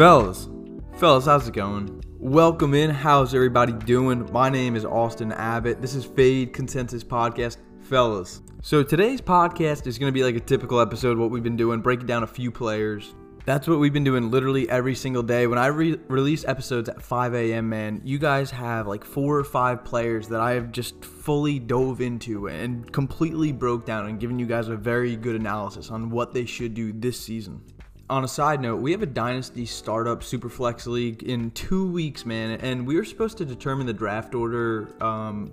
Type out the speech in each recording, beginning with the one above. Fellas, how's it going? Welcome in. How's everybody doing? My name is Austin Abbott. This is Fade Consensus Podcast. Fellas, so today's podcast is going to be like a typical episode, what we've been doing, breaking down a few players. That's what we've been doing literally every single day. When I release episodes at 5 a.m., man, you guys have like 4 or 5 players that I have just fully dove into and completely broke down and given you guys a very good analysis on what they should do this season. On a side note, we have a Dynasty Startup Superflex League in 2 weeks, man, and we were supposed to determine the draft order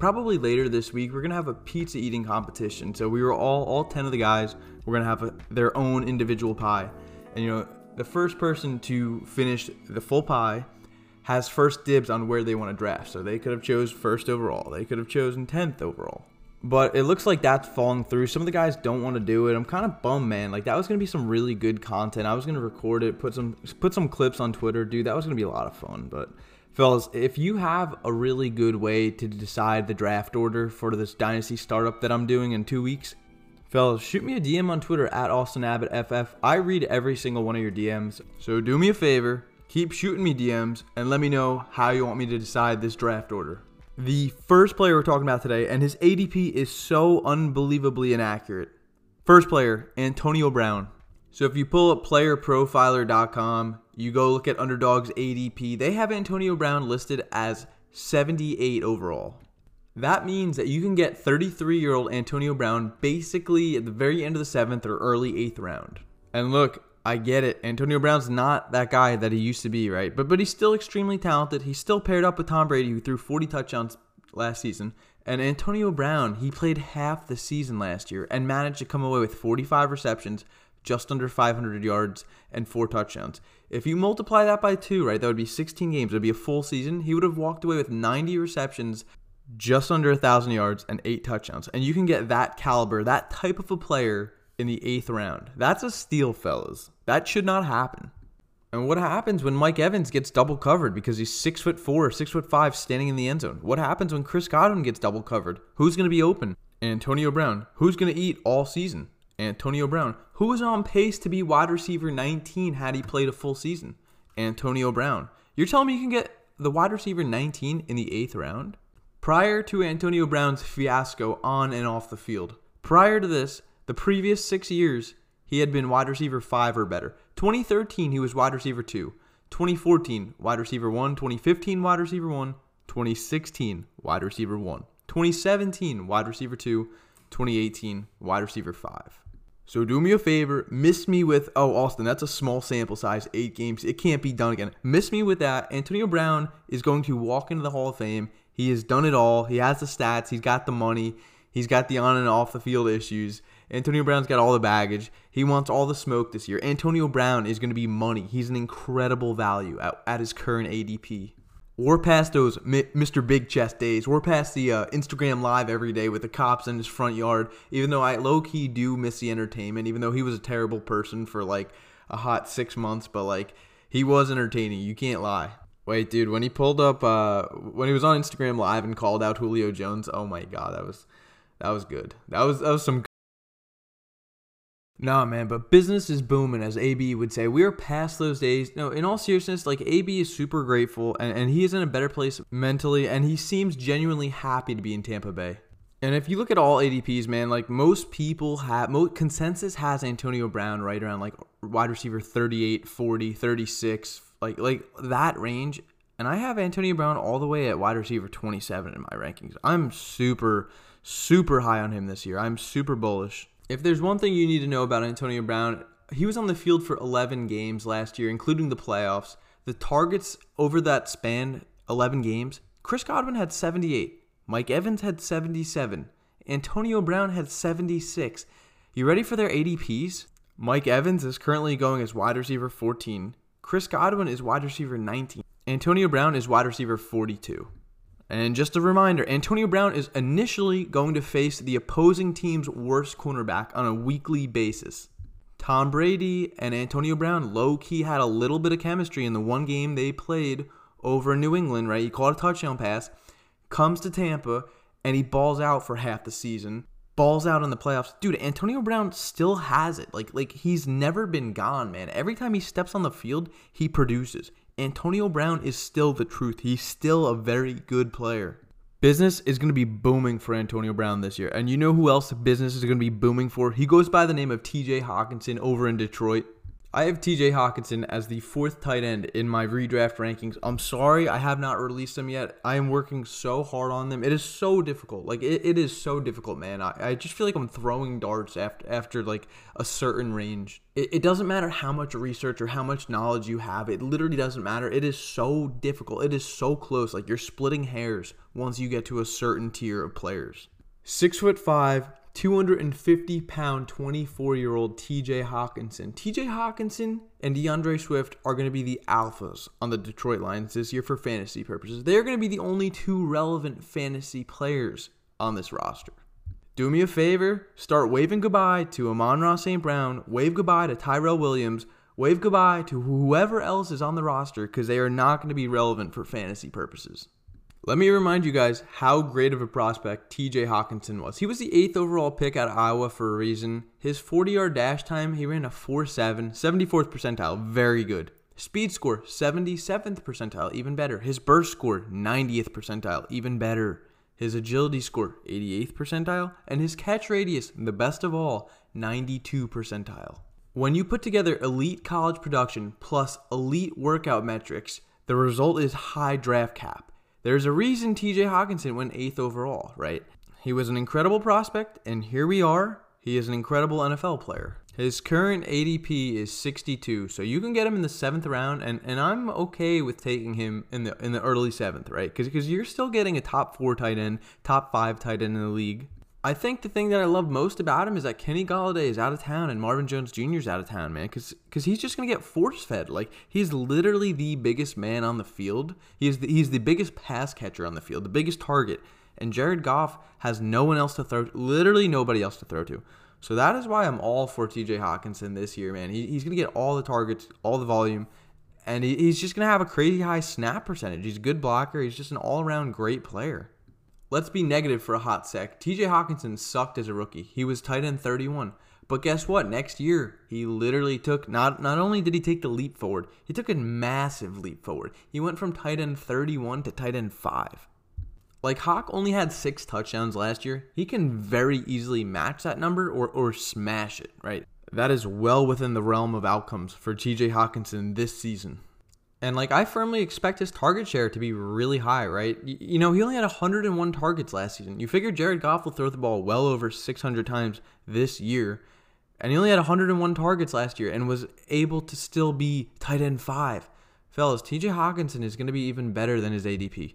probably later this week. We're going to have a pizza eating competition, so we were all 10 of the guys, we're going to have their own individual pie. And, you know, the first person to finish the full pie has first dibs on where they want to draft. So they could have chosen first overall. They could have chosen 10th overall. But it looks like that's falling through. Some of the guys don't want to do it. I'm kind of bummed, man. Like, that was going to be some really good content. I was going to record it, put some clips on Twitter. Dude, that was going to be a lot of fun. But, fellas, if you have a really good way to decide the draft order for this Dynasty Startup that I'm doing in 2 weeks, fellas, shoot me a DM on Twitter at Austin Abbott FF. I read every single one of your DMs. So do me a favor, keep shooting me DMs, and let me know how you want me to decide this draft order. The first player we're talking about today, and his ADP is so unbelievably inaccurate. First player, Antonio Brown. So if you pull up playerprofiler.com, you go look at Underdog's ADP. They have Antonio Brown listed as 78 overall. That means that you can get 33-year-old Antonio Brown basically at the very end of the 7th or early 8th round. And look, I get it. Antonio Brown's not that guy that he used to be, right? But he's still extremely talented. He's still paired up with Tom Brady, who threw 40 touchdowns last season. And Antonio Brown, he played half the season last year and managed to come away with 45 receptions, just under 500 yards, and 4 touchdowns. If you multiply that by 2, right, that would be 16 games. It would be a full season. He would have walked away with 90 receptions, just under 1,000 yards, and 8 touchdowns. And you can get that caliber, that type of a player in the 8th round. That's a steal, fellas. That should not happen. And what happens when Mike Evans gets double covered because he's 6'4", 6'5", standing in the end zone? What happens when Chris Godwin gets double covered? Who's going to be open? Antonio Brown. Who's going to eat all season? Antonio Brown. Who is on pace to be wide receiver 19 had he played a full season? Antonio Brown. You're telling me you can get the wide receiver 19 in the 8th round? Prior to Antonio Brown's fiasco on and off the field, prior to this, the previous 6 years, he had been wide receiver 5 or better. 2013, he was wide receiver 2. 2014, wide receiver 1. 2015, wide receiver 1. 2016, wide receiver 1. 2017, wide receiver 2. 2018, wide receiver 5. So do me a favor, miss me with, oh, Austin, that's a small sample size, 8 games. It can't be done again. Miss me with that. Antonio Brown is going to walk into the Hall of Fame. He has done it all. He has the stats. He's got the money. He's got the on and off the field issues. Antonio Brown's got all the baggage. He wants all the smoke this year. Antonio Brown is going to be money. He's an incredible value at his current ADP. We're past those Mr. Big Chest days. We're past the Instagram Live every day with the cops in his front yard. Even though I low-key do miss the entertainment, even though he was a terrible person for like a hot 6 months, but like he was entertaining. You can't lie. Wait, dude, when he pulled up, when he was on Instagram Live and called out Julio Jones, oh my God, that was good. That was some good. Nah, man, but business is booming, as AB would say. We are past those days. No, in all seriousness, like, AB is super grateful, and he is in a better place mentally, and he seems genuinely happy to be in Tampa Bay. And if you look at all ADPs, man, like, most people have, consensus has Antonio Brown right around, like, wide receiver 38, 40, 36, like that range, and I have Antonio Brown all the way at wide receiver 27 in my rankings. I'm super, super high on him this year. I'm super bullish. If there's one thing you need to know about Antonio Brown, he was on the field for 11 games last year, including the playoffs. The targets over that span, 11 games, Chris Godwin had 78. Mike Evans had 77. Antonio Brown had 76. You ready for their ADPs? Mike Evans is currently going as wide receiver 14. Chris Godwin is wide receiver 19. Antonio Brown is wide receiver 42. And just a reminder, Antonio Brown is initially going to face the opposing team's worst cornerback on a weekly basis. Tom Brady and Antonio Brown low-key had a little bit of chemistry in the one game they played over in New England, right? He caught a touchdown pass, comes to Tampa, and he balls out for half the season. balls out in the playoffs. Dude, Antonio Brown still has it. Like he's never been gone, man. Every time he steps on the field, he produces. Antonio Brown is still the truth. He's still a very good player. Business is going to be booming for Antonio Brown this year. And you know who else business is going to be booming for? He goes by the name of T.J. Hockenson over in Detroit. I have T.J. Hockenson as the fourth tight end in my redraft rankings. I'm sorry I have not released them yet. I am working so hard on them. It is so difficult. Like, it is so difficult, man. I just feel like I'm throwing darts after like, a certain range. It doesn't matter how much research or how much knowledge you have. It literally doesn't matter. It is so difficult. It is so close. Like, you're splitting hairs once you get to a certain tier of players. 6'5", 250-pound, 24-year-old T.J. Hockenson. T.J. Hockenson and DeAndre Swift are going to be the alphas on the Detroit Lions this year for fantasy purposes. They're going to be the only two relevant fantasy players on this roster. Do me a favor. Start waving goodbye to Amon-Ra St. Brown. Wave goodbye to Tyrell Williams. Wave goodbye to whoever else is on the roster because they are not going to be relevant for fantasy purposes. Let me remind you guys how great of a prospect T.J. Hockenson was. He was the 8th overall pick out of Iowa for a reason. His 40-yard dash time, he ran a 4.7, 74th percentile, very good. Speed score, 77th percentile, even better. His burst score, 90th percentile, even better. His agility score, 88th percentile. And his catch radius, the best of all, 92 percentile. When you put together elite college production plus elite workout metrics, the result is high draft cap. There's a reason T.J. Hockenson went 8th overall, right? He was an incredible prospect, and here we are. He is an incredible NFL player. His current ADP is 62, so you can get him in the 7th round, and I'm okay with taking him in the early 7th, right? Because you're still getting a top 4 tight end, top 5 tight end in the league. I think the thing that I love most about him is that Kenny Golladay is out of town and Marvin Jones Jr. is out of town, man, because he's just going to get force-fed. Like, he's literally the biggest man on the field. He's the biggest pass catcher on the field, the biggest target. And Jared Goff has no one else to throw to, literally nobody else to throw to. So that is why I'm all for T.J. Hockenson this year, man. He's going to get all the targets, all the volume, and he's just going to have a crazy high snap percentage. He's a good blocker. He's just an all-around great player. Let's be negative for a hot sec. T.J. Hockenson sucked as a rookie. He was tight end 31. But guess what? Next year, he literally took, not only did he take the leap forward, he took a massive leap forward. He went from tight end 31 to tight end 5. Like, Hock only had 6 touchdowns last year. He can very easily match that number or smash it, right? That is well within the realm of outcomes for T.J. Hockenson this season. And, like, I firmly expect his target share to be really high, right? You know, he only had 101 targets last season. You figure Jared Goff will throw the ball well over 600 times this year. And he only had 101 targets last year and was able to still be tight end 5. Fellas, T.J. Hockenson is going to be even better than his ADP.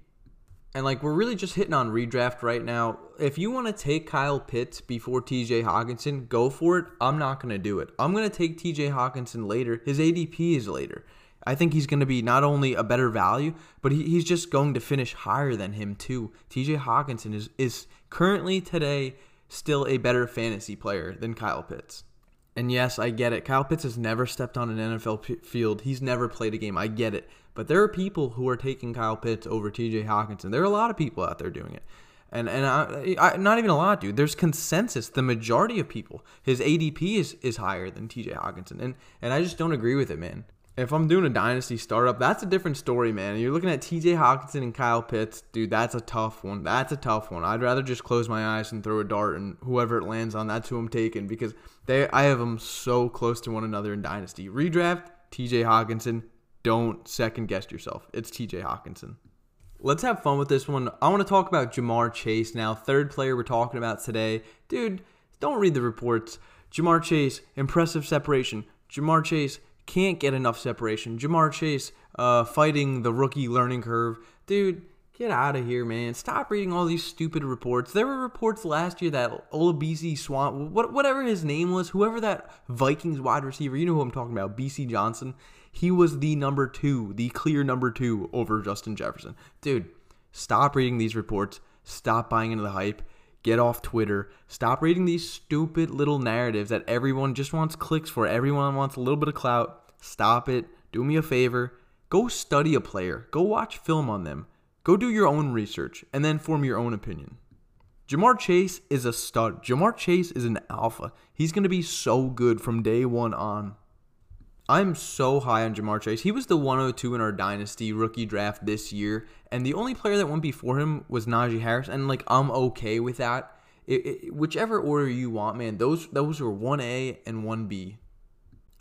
And, like, we're really just hitting on redraft right now. If you want to take Kyle Pitts before T.J. Hockenson, go for it. I'm not going to do it. I'm going to take T.J. Hockenson later. His ADP is later. I think he's going to be not only a better value, but he's just going to finish higher than him too. T.J. Hockenson is currently today still a better fantasy player than Kyle Pitts. And yes, I get it. Kyle Pitts has never stepped on an NFL field. He's never played a game. I get it. But there are people who are taking Kyle Pitts over T.J. Hockenson. There are a lot of people out there doing it. And I not even a lot, dude. There's consensus. The majority of people, his ADP is higher than T.J. Hockenson. And I just don't agree with it, man. If I'm doing a dynasty startup, that's a different story, man. You're looking at T.J. Hockenson and Kyle Pitts. Dude, that's a tough one. That's a tough one. I'd rather just close my eyes and throw a dart, and whoever it lands on, that's who I'm taking because I have them so close to one another in dynasty. Redraft, T.J. Hockenson. Don't second-guess yourself. It's T.J. Hockenson. Let's have fun with this one. I want to talk about Jamar Chase now, third player we're talking about today. Dude, don't read the reports. Jamar Chase, impressive separation. Jamar Chase can't get enough separation. Jamar Chase fighting the rookie learning curve. Dude, get out of here, man. Stop reading all these stupid reports. There were reports last year that Olabisi Swamp, whatever his name was, whoever that Vikings wide receiver, you know who I'm talking about, B.C. Johnson, he was the number 2, the clear number 2 over Justin Jefferson. Dude, stop reading these reports. Stop buying into the hype. Get off Twitter. Stop reading these stupid little narratives that everyone just wants clicks for. Everyone wants a little bit of clout. Stop it. Do me a favor. Go study a player. Go watch film on them. Go do your own research and then form your own opinion. Jamar Chase is a stud. Jamar Chase is an alpha. He's going to be so good from day one on. I'm so high on Jamar Chase. He was the 102 in our Dynasty rookie draft this year, and the only player that went before him was Najee Harris, and, like, I'm okay with that. Whichever order you want, man, those were 1A and 1B.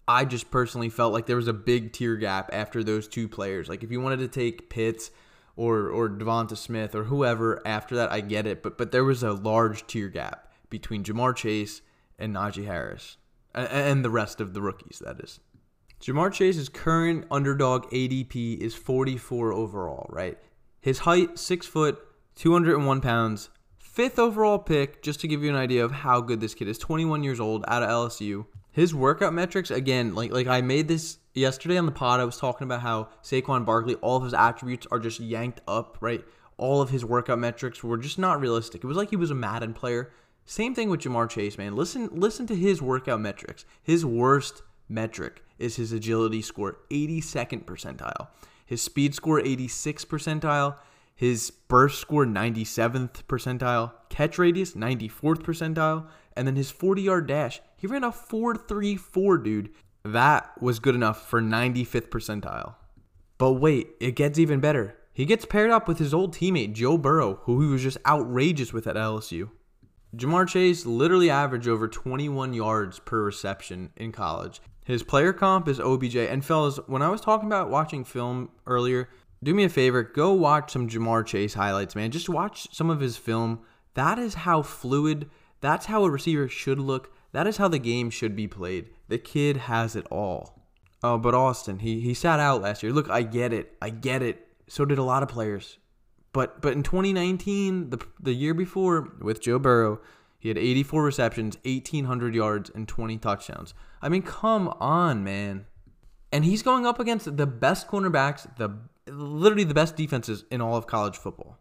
I just personally felt like there was a big tier gap after those two players. Like, if you wanted to take Pitts or Devonta Smith or whoever after that, I get it, but there was a large tier gap between Jamar Chase and Najee Harris, and the rest of the rookies, that is. Jamar Chase's current underdog ADP is 44 overall, right? His height, 6 foot, 201 pounds, 5th overall pick, just to give you an idea of how good this kid is, 21 years old, out of LSU. His workout metrics, again, like I made this yesterday on the pod, I was talking about how Saquon Barkley, all of his attributes are just yanked up, right? All of his workout metrics were just not realistic. It was like he was a Madden player. Same thing with Jamar Chase, man. Listen to his workout metrics. His worst metric is his agility score, 82nd percentile. His speed score, 86th percentile. His burst score, 97th percentile. Catch radius, 94th percentile. And then his 40-yard dash, he ran a 4.34, dude. That was good enough for 95th percentile. But wait, it gets even better. He gets paired up with his old teammate, Joe Burrow, who he was just outrageous with at LSU. Jamar Chase literally averaged over 21 yards per reception in college. His player comp is OBJ. And fellas, when I was talking about watching film earlier, do me a favor, go watch some Jamar Chase highlights, man. Just watch some of his film. That is how fluid, that's how a receiver should look. That is how the game should be played. The kid has it all. Oh, but Austin, he sat out last year. Look, I get it. So did a lot of players. But in 2019, the year before, with Joe Burrow, he had 84 receptions, 1,800 yards, and 20 touchdowns. I mean, come on, man. And he's going up against the best cornerbacks, literally the best defenses in all of college football.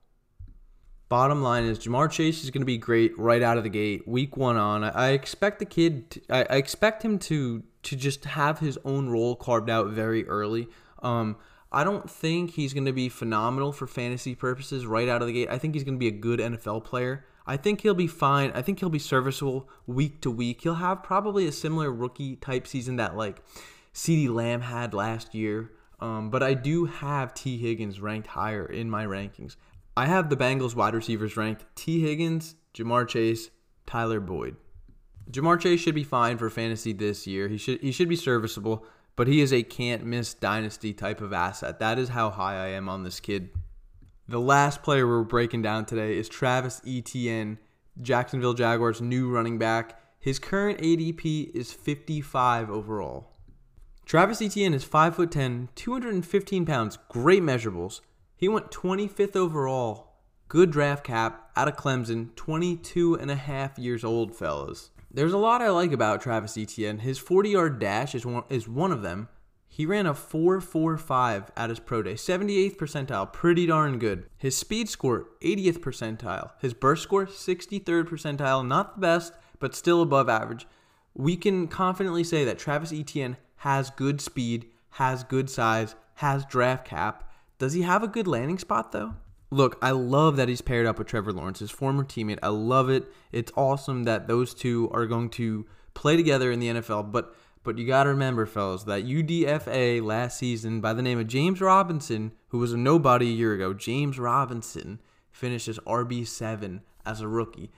Bottom line is Jamar Chase is going to be great right out of the gate, week one on. I expect the kid, I expect him to just have his own role carved out very early. I don't think he's going to be phenomenal for fantasy purposes right out of the gate. I think he's going to be a good NFL player. I think he'll be fine. I think he'll be serviceable week to week. He'll have probably a similar rookie type season that like CeeDee Lamb had last year. But I do have T. Higgins ranked higher in my rankings. I have the Bengals wide receivers ranked T. Higgins, Jamar Chase, Tyler Boyd. Jamar Chase should be fine for fantasy this year. He should be serviceable. But he is a can't-miss dynasty type of asset. That is how high I am on this kid. The last player we're breaking down today is Travis Etienne, Jacksonville Jaguars' new running back. His current ADP is 55 overall. Travis Etienne is 5'10", 215 pounds, great measurables. He went 25th overall, good draft cap, out of Clemson, 22 and a half years old, fellas. There's a lot I like about Travis Etienne. His 40-yard dash is one of them. He ran a 4.45 at his pro day, 78th percentile, pretty darn good. His speed score, 80th percentile. His burst score, 63rd percentile, not the best, but still above average. We can confidently say that Travis Etienne has good speed, has good size, has draft cap. Does he have a good landing spot, though? Look, I love that he's paired up with Trevor Lawrence, his former teammate. I love it. It's awesome that those two are going to play together in the NFL. But you got to remember, fellas, that UDFA last season by the name of James Robinson, who was a nobody a year ago, James Robinson finished as RB7 as a rookie.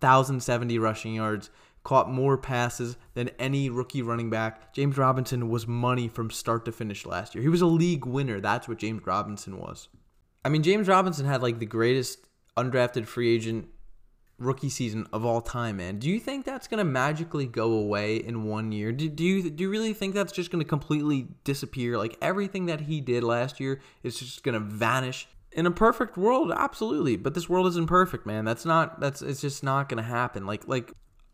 1,070 rushing yards, caught more passes than any rookie running back. James Robinson was money from start to finish last year. He was a league winner. That's what James Robinson was. I mean, James Robinson had, like, the greatest undrafted free agent rookie season of all time, man. Do you think that's going to magically go away in 1 year? Do you really think that's just going to completely disappear? Like, everything that he did last year is just going to vanish? In a perfect world, absolutely. But this world isn't perfect, man. It's just not going to happen. Like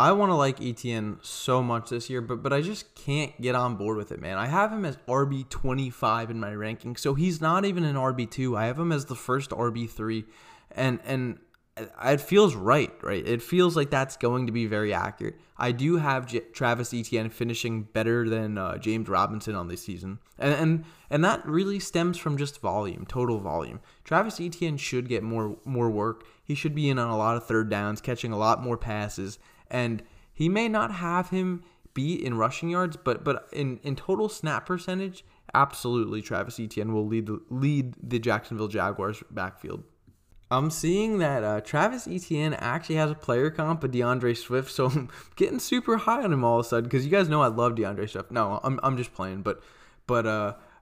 I want to like Etienne so much this year, but I just can't get on board with it, man. I have him as RB25 in my ranking, so he's not even an RB2. I have him as the first RB3, and it feels right? It feels like that's going to be very accurate. I do have Travis Etienne finishing better than James Robinson on this season. And that really stems from just volume, total volume. Travis Etienne should get more work. He should be in on a lot of third downs, catching a lot more passes. And he may not have him be in rushing yards, but in total snap percentage, absolutely Travis Etienne will lead the Jacksonville Jaguars backfield. I'm seeing that Travis Etienne actually has a player comp with DeAndre Swift, so I'm getting super high on him all of a sudden because you guys know I love DeAndre Swift. No, I'm just playing, but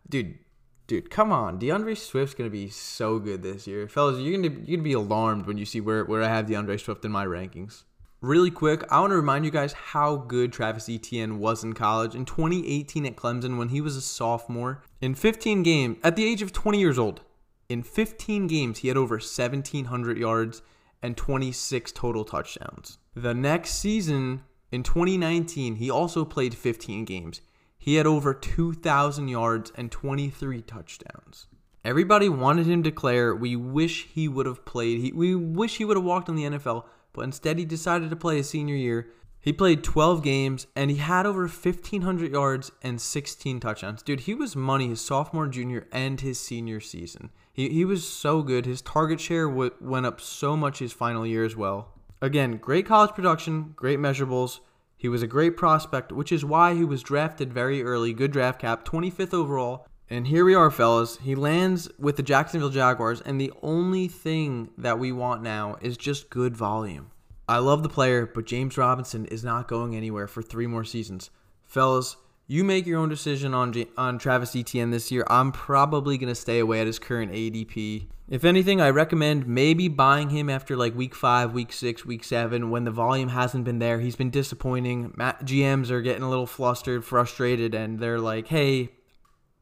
dude, come on, DeAndre Swift's gonna be so good this year, fellas. You're gonna be alarmed when you see where I have DeAndre Swift in my rankings. Really quick, I want to remind you guys how good Travis Etienne was in college in 2018 at Clemson when he was a sophomore. In 15 games, at the age of 20 years old. In 15 games, he had over 1,700 yards and 26 total touchdowns. The next season, in 2019, he also played 15 games. He had over 2,000 yards and 23 touchdowns. Everybody wanted him to declare, we wish he would have played. We wish he would have walked in the NFL, but instead he decided to play his senior year. He played 12 games, and he had over 1,500 yards and 16 touchdowns. Dude, he was money his sophomore, junior, and his senior season. He was so good. His target share went up so much his final year as well. Again, great college production, great measurables. He was a great prospect, which is why he was drafted very early. Good draft cap, 25th overall. And here we are, fellas. He lands with the Jacksonville Jaguars, and the only thing that we want now is just good volume. I love the player, but James Robinson is not going anywhere for 3 more seasons. Fellas, you make your own decision on Travis Etienne this year. I'm probably going to stay away at his current ADP. If anything, I recommend maybe buying him after like week 5, week 6, week 7 when the volume hasn't been there. He's been disappointing. GMs are getting a little flustered, frustrated, and they're like, hey,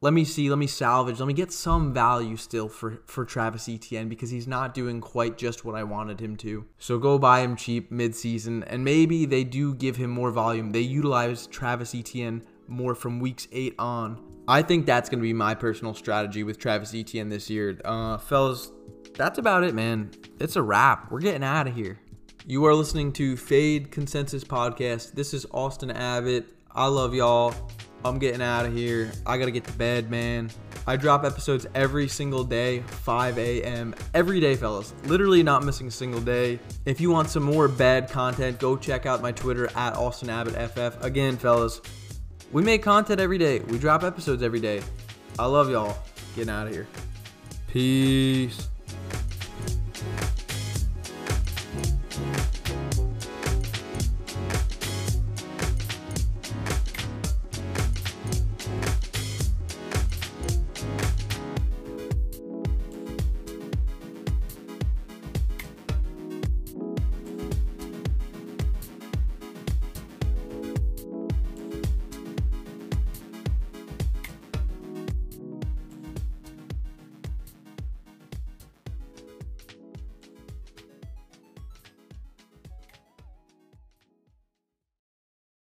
let me get some value still for Travis Etienne because he's not doing quite just what I wanted him to. So go buy him cheap midseason, and maybe they do give him more volume. They utilize Travis Etienne more from weeks 8 on. I think that's going to be my personal strategy with Travis Etienne this year. Fellas, that's about it, man. It's a wrap. We're getting out of here. You are listening to Fade Consensus Podcast. This is Austin Abbott. I love y'all. I'm getting out of here. I got to get to bed, man. I drop episodes every single day, 5 a.m. every day, fellas. Literally not missing a single day. If you want some more bad content, go check out my Twitter at Austin Abbott FF. Again, fellas, we make content every day. We drop episodes every day. I love y'all. Getting out of here. Peace.